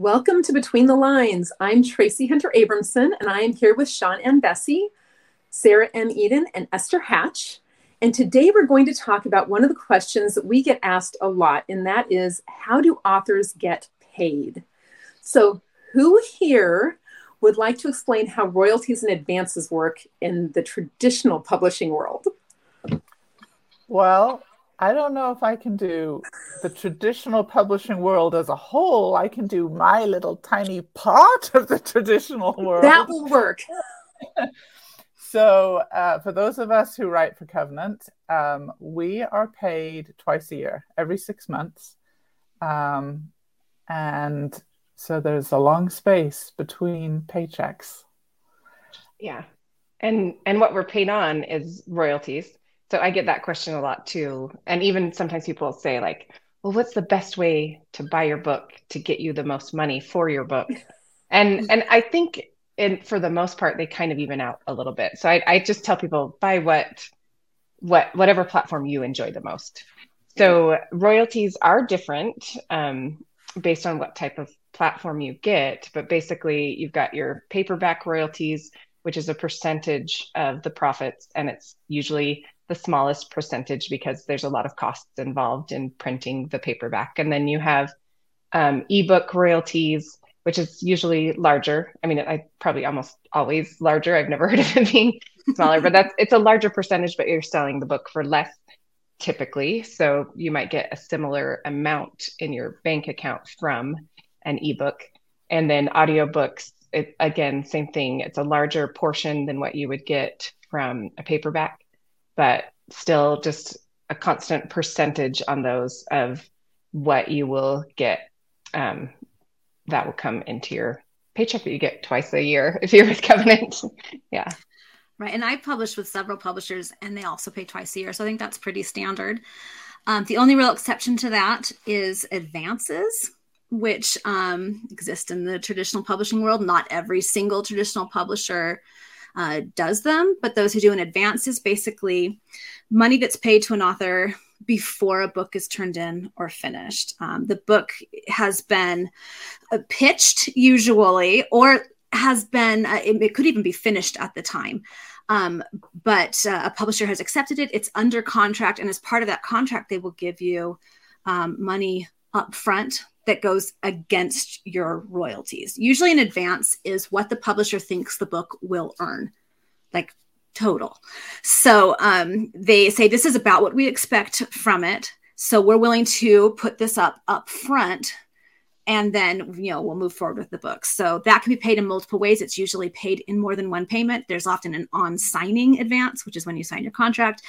Welcome to Between the Lines. I'm Tracy Hunter-Abramson, and I am here with Sean M. Bessie, Sarah M. Eden, and Esther Hatch. And today we're going to talk about one of the questions that we get asked a lot, and that is, how do authors get paid? So who here would like to explain how royalties and advances work in the traditional publishing world? Well, I don't know if I can do the traditional publishing world as a whole. I can do my little tiny part of the traditional world. That will work. So for those of us who write for Covenant, we are paid twice a year, every 6 months. And so there's a long space between paychecks. Yeah. And what we're paid on is royalties. So I get that question a lot too. And even sometimes people say like, well, what's the best way to buy your book to get you the most money for your book? And I think for the most part, they kind of even out a little bit. So I just tell people, buy whatever platform you enjoy the most. So royalties are different based on what type of platform you get. But basically, you've got your paperback royalties, which is a percentage of the profits. And it's usually the smallest percentage because there's a lot of costs involved in printing the paperback. And then you have ebook royalties, which is usually larger. I mean, I probably almost always larger. I've never heard of it being smaller, but it's a larger percentage, but you're selling the book for less typically. So you might get a similar amount in your bank account from an ebook. And then audiobooks, again, same thing. It's a larger portion than what you would get from a paperback, but still just a constant percentage on those of what you will get that will come into your paycheck that you get twice a year if you're with Covenant. Yeah. Right. And I publish with several publishers and they also pay twice a year. So I think that's pretty standard. The only real exception to that is advances, which exist in the traditional publishing world. Not every single traditional publisher does them, but those who do. In advance is basically money that's paid to an author before a book is turned in or finished. The book has been pitched usually, or has been, it could even be finished at the time. But a publisher has accepted it. It's under contract. And as part of that contract, they will give you money up front that goes against your royalties. Usually an advance is what the publisher thinks the book will earn, like total. So they say, this is about what we expect from it. So we're willing to put this up front, and then, you know, we'll move forward with the book. So that can be paid in multiple ways. It's usually paid in more than one payment. There's often an on signing advance, which is when you sign your contract.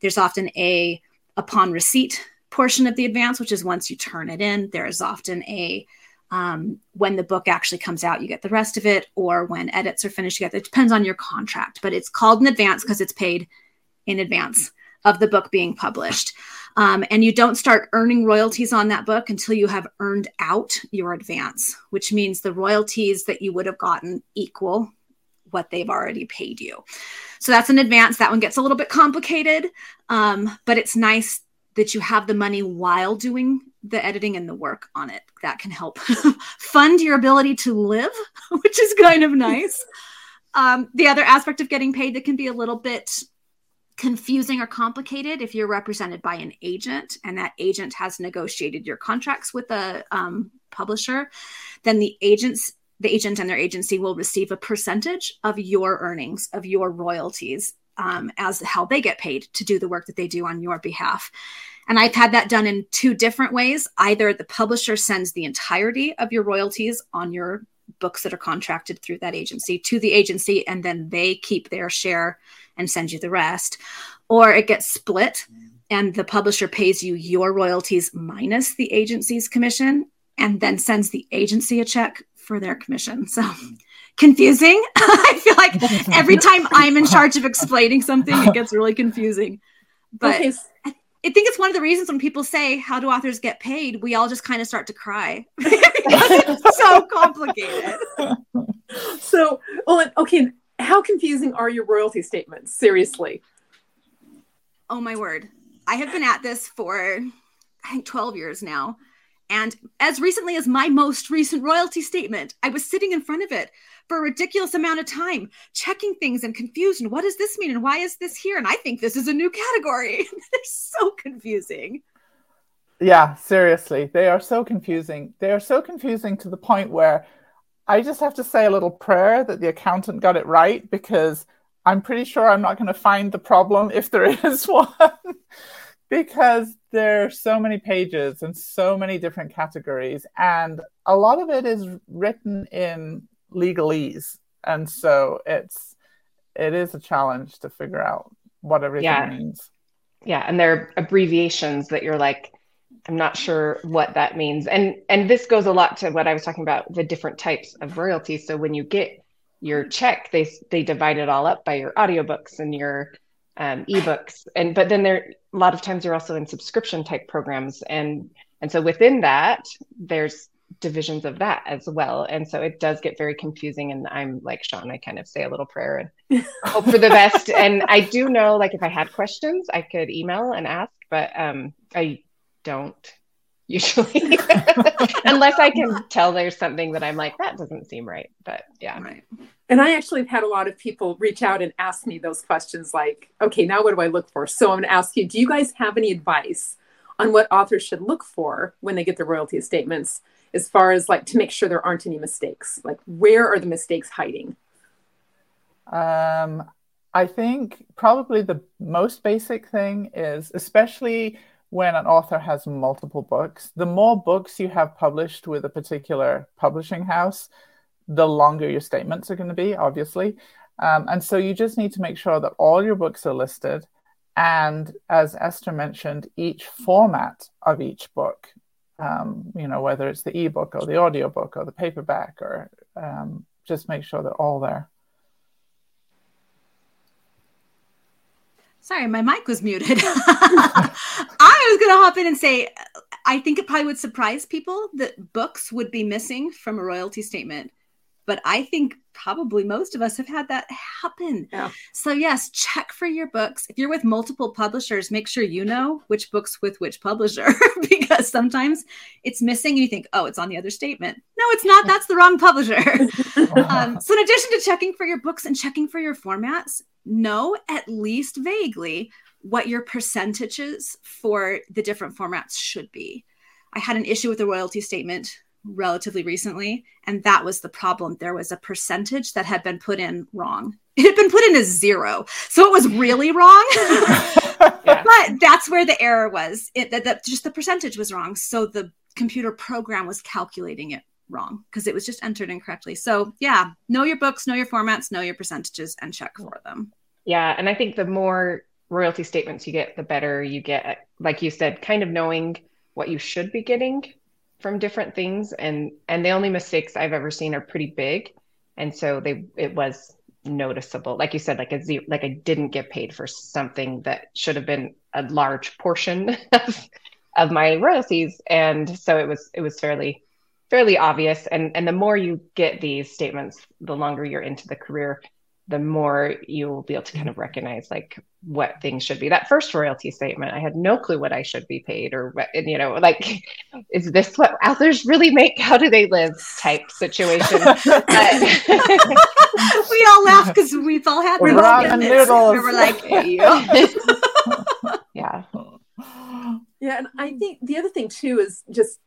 There's often a upon receipt portion of the advance, which is once you turn it in. There is often a when the book actually comes out, you get the rest of it, or when edits are finished, you get it. It depends on your contract, but it's called an advance because it's paid in advance of the book being published. And you don't start earning royalties on that book until you have earned out your advance, which means the royalties that you would have gotten equal what they've already paid you. So that's an advance. That one gets a little bit complicated, but it's nice that you have the money while doing the editing and the work on it. That can help fund your ability to live, which is kind of nice. The other aspect of getting paid that can be a little bit confusing or complicated if you're represented by an agent and that agent has negotiated your contracts with a publisher, then the agent and their agency will receive a percentage of your earnings, of your royalties, as how they get paid to do the work that they do on your behalf. And I've had that done in two different ways. Either the publisher sends the entirety of your royalties on your books that are contracted through that agency to the agency, and then they keep their share and send you the rest. Or it gets split and the publisher pays you your royalties minus the agency's commission and then sends the agency a check for their commission. So confusing. I feel like every time I'm in charge of explaining something, it gets really confusing. But okay. I think it's one of the reasons when people say, how do authors get paid? We all just kind of start to cry. It's so complicated. So, well, okay. How confusing are your royalty statements? Seriously. Oh my word. I have been at this for, I think, 12 years now. And as recently as my most recent royalty statement, I was sitting in front of it for a ridiculous amount of time, checking things and confused. And what does this mean? And why is this here? And I think this is a new category. It's so confusing. Yeah, seriously. They are so confusing. They are so confusing to the point where I just have to say a little prayer that the accountant got it right, because I'm pretty sure I'm not going to find the problem if there is one, because there are so many pages and so many different categories. And a lot of it is written in legalese. And so it is a challenge to figure out what everything means. Yeah. And there are abbreviations that you're like, I'm not sure what that means. And this goes a lot to what I was talking about, the different types of royalty. So when you get your check, they divide it all up by your audiobooks and your ebooks. But then there, a lot of times you're also in subscription type programs. And so within that, there's divisions of that as well. And so it does get very confusing. And I'm like Sean, I kind of say a little prayer and hope for the best. And I do know, like, if I had questions, I could email and ask, but I don't usually, unless I can tell there's something that I'm like, that doesn't seem right. But yeah. Right. And I actually have had a lot of people reach out and ask me those questions like, okay, now what do I look for? So I'm going to ask you, do you guys have any advice on what authors should look for when they get the royalty statements, as far as like to make sure there aren't any mistakes? Like, where are the mistakes hiding? I think probably the most basic thing is, especially when an author has multiple books, the more books you have published with a particular publishing house, the longer your statements are going to be, obviously. And so you just need to make sure that all your books are listed. And as Esther mentioned, each format of each book, whether it's the ebook or the audiobook or the paperback, or just make sure they're all there. Sorry, my mic was muted. I was going to hop in and say, I think it probably would surprise people that books would be missing from a royalty statement. But I think probably most of us have had that happen. Yeah. So yes, check for your books. If you're with multiple publishers, make sure you know which books with which publisher, because sometimes it's missing and you think, oh, it's on the other statement. No, it's not. That's the wrong publisher. So in addition to checking for your books and checking for your formats, know at least vaguely what your percentages for the different formats should be. I had an issue with a royalty statement relatively recently, and that was the problem. There was a percentage that had been put in wrong. It had been put in as 0. So it was really wrong. But that's where the error was. Just the percentage was wrong. So the computer program was calculating it wrong because it was just entered incorrectly. So yeah, know your books, know your formats, know your percentages, and check for them. Yeah. And I think the more royalty statements you get, the better you get, like you said, kind of knowing what you should be getting from different things. And the only mistakes I've ever seen are pretty big. And so it was noticeable. Like you said, like I didn't get paid for something that should have been a large portion of my royalties. And so it was fairly obvious. And the more you get these statements, the longer you're into the career, the more you will be able to kind of recognize like what things should be. That first royalty statement, I had no clue what I should be paid, or what, like, is this what authors really make? How do they live type situation? We all laugh because we've all had this. We were like, yeah. Yeah. Yeah. And I think the other thing too is just,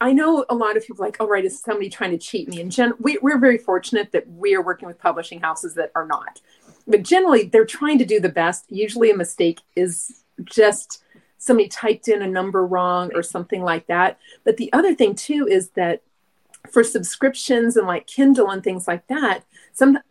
I know a lot of people are like, oh, right, is somebody trying to cheat me? And we're very fortunate that we're working with publishing houses that are not. But generally, they're trying to do the best. Usually a mistake is just somebody typed in a number wrong or something like that. But the other thing, too, is that for subscriptions and like Kindle and things like that,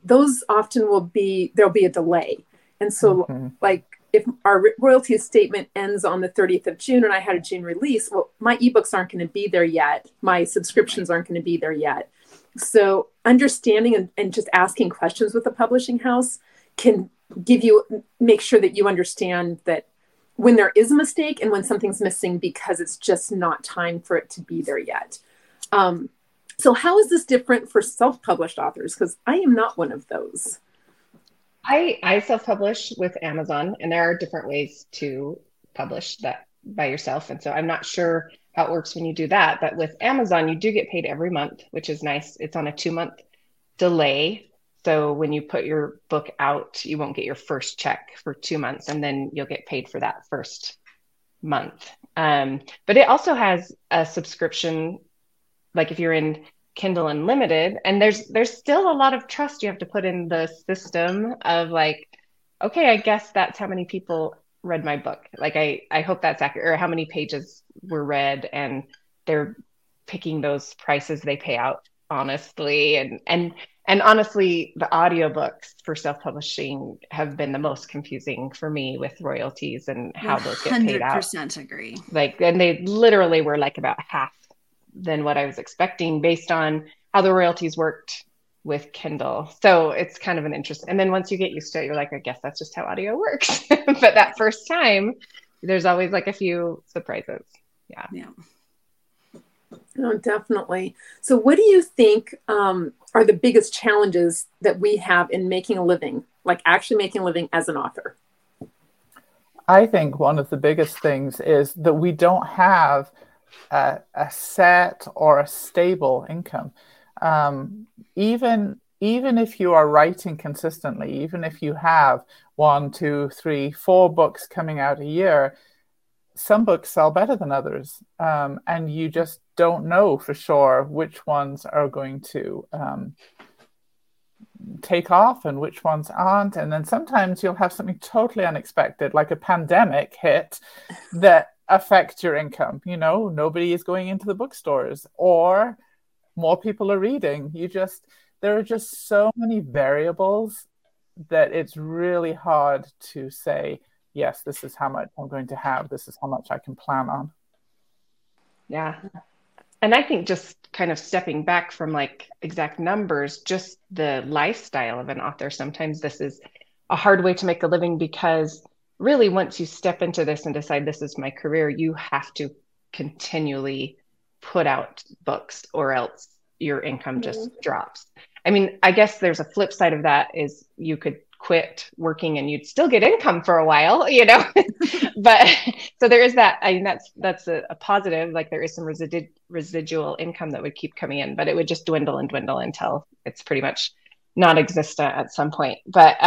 those often there'll be a delay. And so like, if our royalty statement ends on the 30th of June and I had a June release, well, my ebooks aren't going to be there yet. My subscriptions aren't going to be there yet. So understanding and just asking questions with the publishing house can make sure that you understand that when there is a mistake and when something's missing, because it's just not time for it to be there yet. So how is this different for self-published authors? Because I am not one of those. I self-publish with Amazon, and there are different ways to publish that by yourself. And so I'm not sure how it works when you do that. But with Amazon, you do get paid every month, which is nice. It's on a 2-month delay. So when you put your book out, you won't get your first check for 2 months, and then you'll get paid for that first month. But it also has a subscription, like if you're in Kindle Unlimited, and there's still a lot of trust you have to put in the system of like, okay, I guess that's how many people read my book. Like, I hope that's accurate, or how many pages were read, and they're picking those prices they pay out honestly. And honestly, the audiobooks for self-publishing have been the most confusing for me with royalties and how those get paid out. 100% agree. Like, and they literally were like about half than what I was expecting based on how the royalties worked with Kindle. So it's kind of an interest. And then once you get used to it, you're like, I guess that's just how audio works. But that first time, there's always like a few surprises. Yeah. No, definitely. So what do you think are the biggest challenges that we have in making a living, like actually making a living as an author? I think one of the biggest things is that we don't have a set or a stable income. Even if you are writing consistently, even if you have 1, 2, 3, 4 books coming out a year, some books sell better than others. And you just don't know for sure which ones are going to take off and which ones aren't. And then sometimes you'll have something totally unexpected, like a pandemic hit that affects your income. You know, nobody is going into the bookstores, or more people are reading. There are just so many variables that it's really hard to say, yes, this is how much I'm going to have. This is how much I can plan on. Yeah. And I think just kind of stepping back from like exact numbers, just the lifestyle of an author. Sometimes this is a hard way to make a living, because really once you step into this and decide this is my career, you have to continually put out books, or else your income just drops. I mean, I guess there's a flip side of that is you could quit working and you'd still get income for a while, you know, but so there is that. I mean, that's a positive, like there is some residual income that would keep coming in, but it would just dwindle and dwindle until it's pretty much non-existent at some point. But,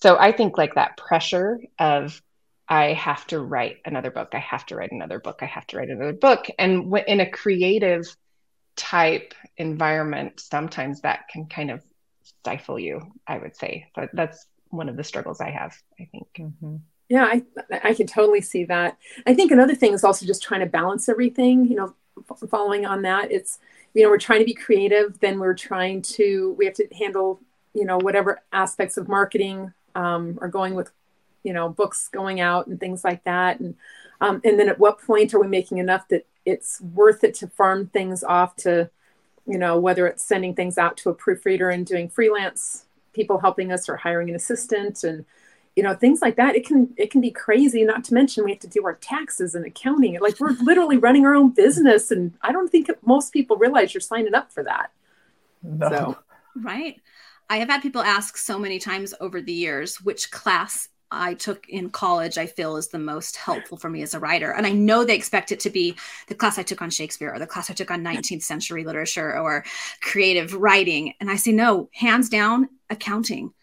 so I think like that pressure of, I have to write another book. I have to write another book. I have to write another book. And in a creative type environment, sometimes that can kind of stifle you, I would say. But that's one of the struggles I have, I think. Mm-hmm. Yeah, I can totally see that. I think another thing is also just trying to balance everything, you know, following on that. It's, you know, we're trying to be creative. Then we have to handle, you know, whatever aspects of marketing are going with, you know, books going out and things like that. And then at what point are we making enough that it's worth it to farm things off to, you know, whether it's sending things out to a proofreader and doing freelance people helping us, or hiring an assistant, and, you know, things like that. It can be crazy, not to mention we have to do our taxes and accounting. Like, we're literally running our own business. And I don't think most people realize you're signing up for that. No. So. Right. I have had people ask so many times over the years, which class I took in college I feel is the most helpful for me as a writer. And I know they expect it to be the class I took on Shakespeare, or the class I took on 19th century literature, or creative writing. And I say, no, hands down, accounting.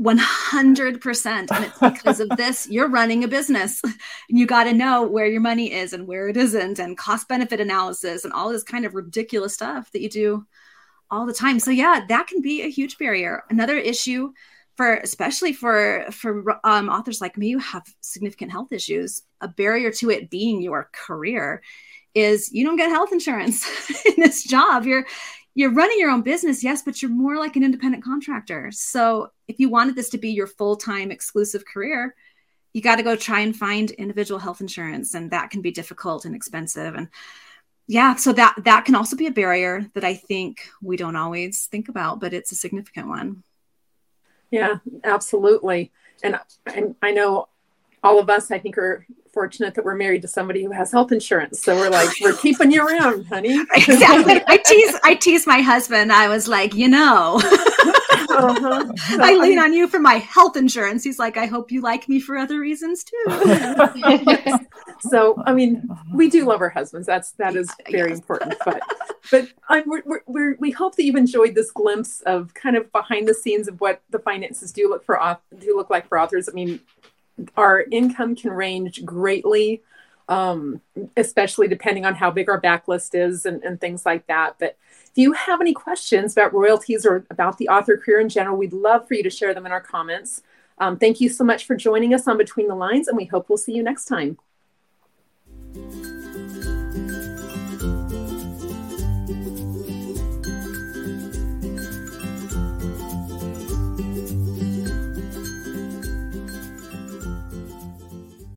100%. And it's because of this, you're running a business. You got to know where your money is and where it isn't, and cost benefit analysis and all this kind of ridiculous stuff that you do all the time. So yeah, that can be a huge barrier. Another issue especially for authors like me who have significant health issues, a barrier to it being your career is you don't get health insurance in this job. You're running your own business, yes, but you're more like an independent contractor. So if you wanted this to be your full-time exclusive career, you got to go try and find individual health insurance, and that can be difficult and expensive. And yeah, so that can also be a barrier that I think we don't always think about, but it's a significant one. Yeah, absolutely. And I know all of us, I think, are fortunate that we're married to somebody who has health insurance. So we're like, we're keeping you around, honey. Exactly. I tease my husband. I was like, you know, uh-huh. I lean on you for my health insurance. He's like, I hope you like me for other reasons too. So, I mean, we do love our husbands. That is very important. But we hope that you've enjoyed this glimpse of kind of behind the scenes of what the finances do look like for authors. I mean, our income can range greatly, especially depending on how big our backlist is and things like that. But if you have any questions about royalties or about the author career in general, we'd love for you to share them in our comments. Thank you so much for joining us on Between the Lines, and we hope we'll see you next time.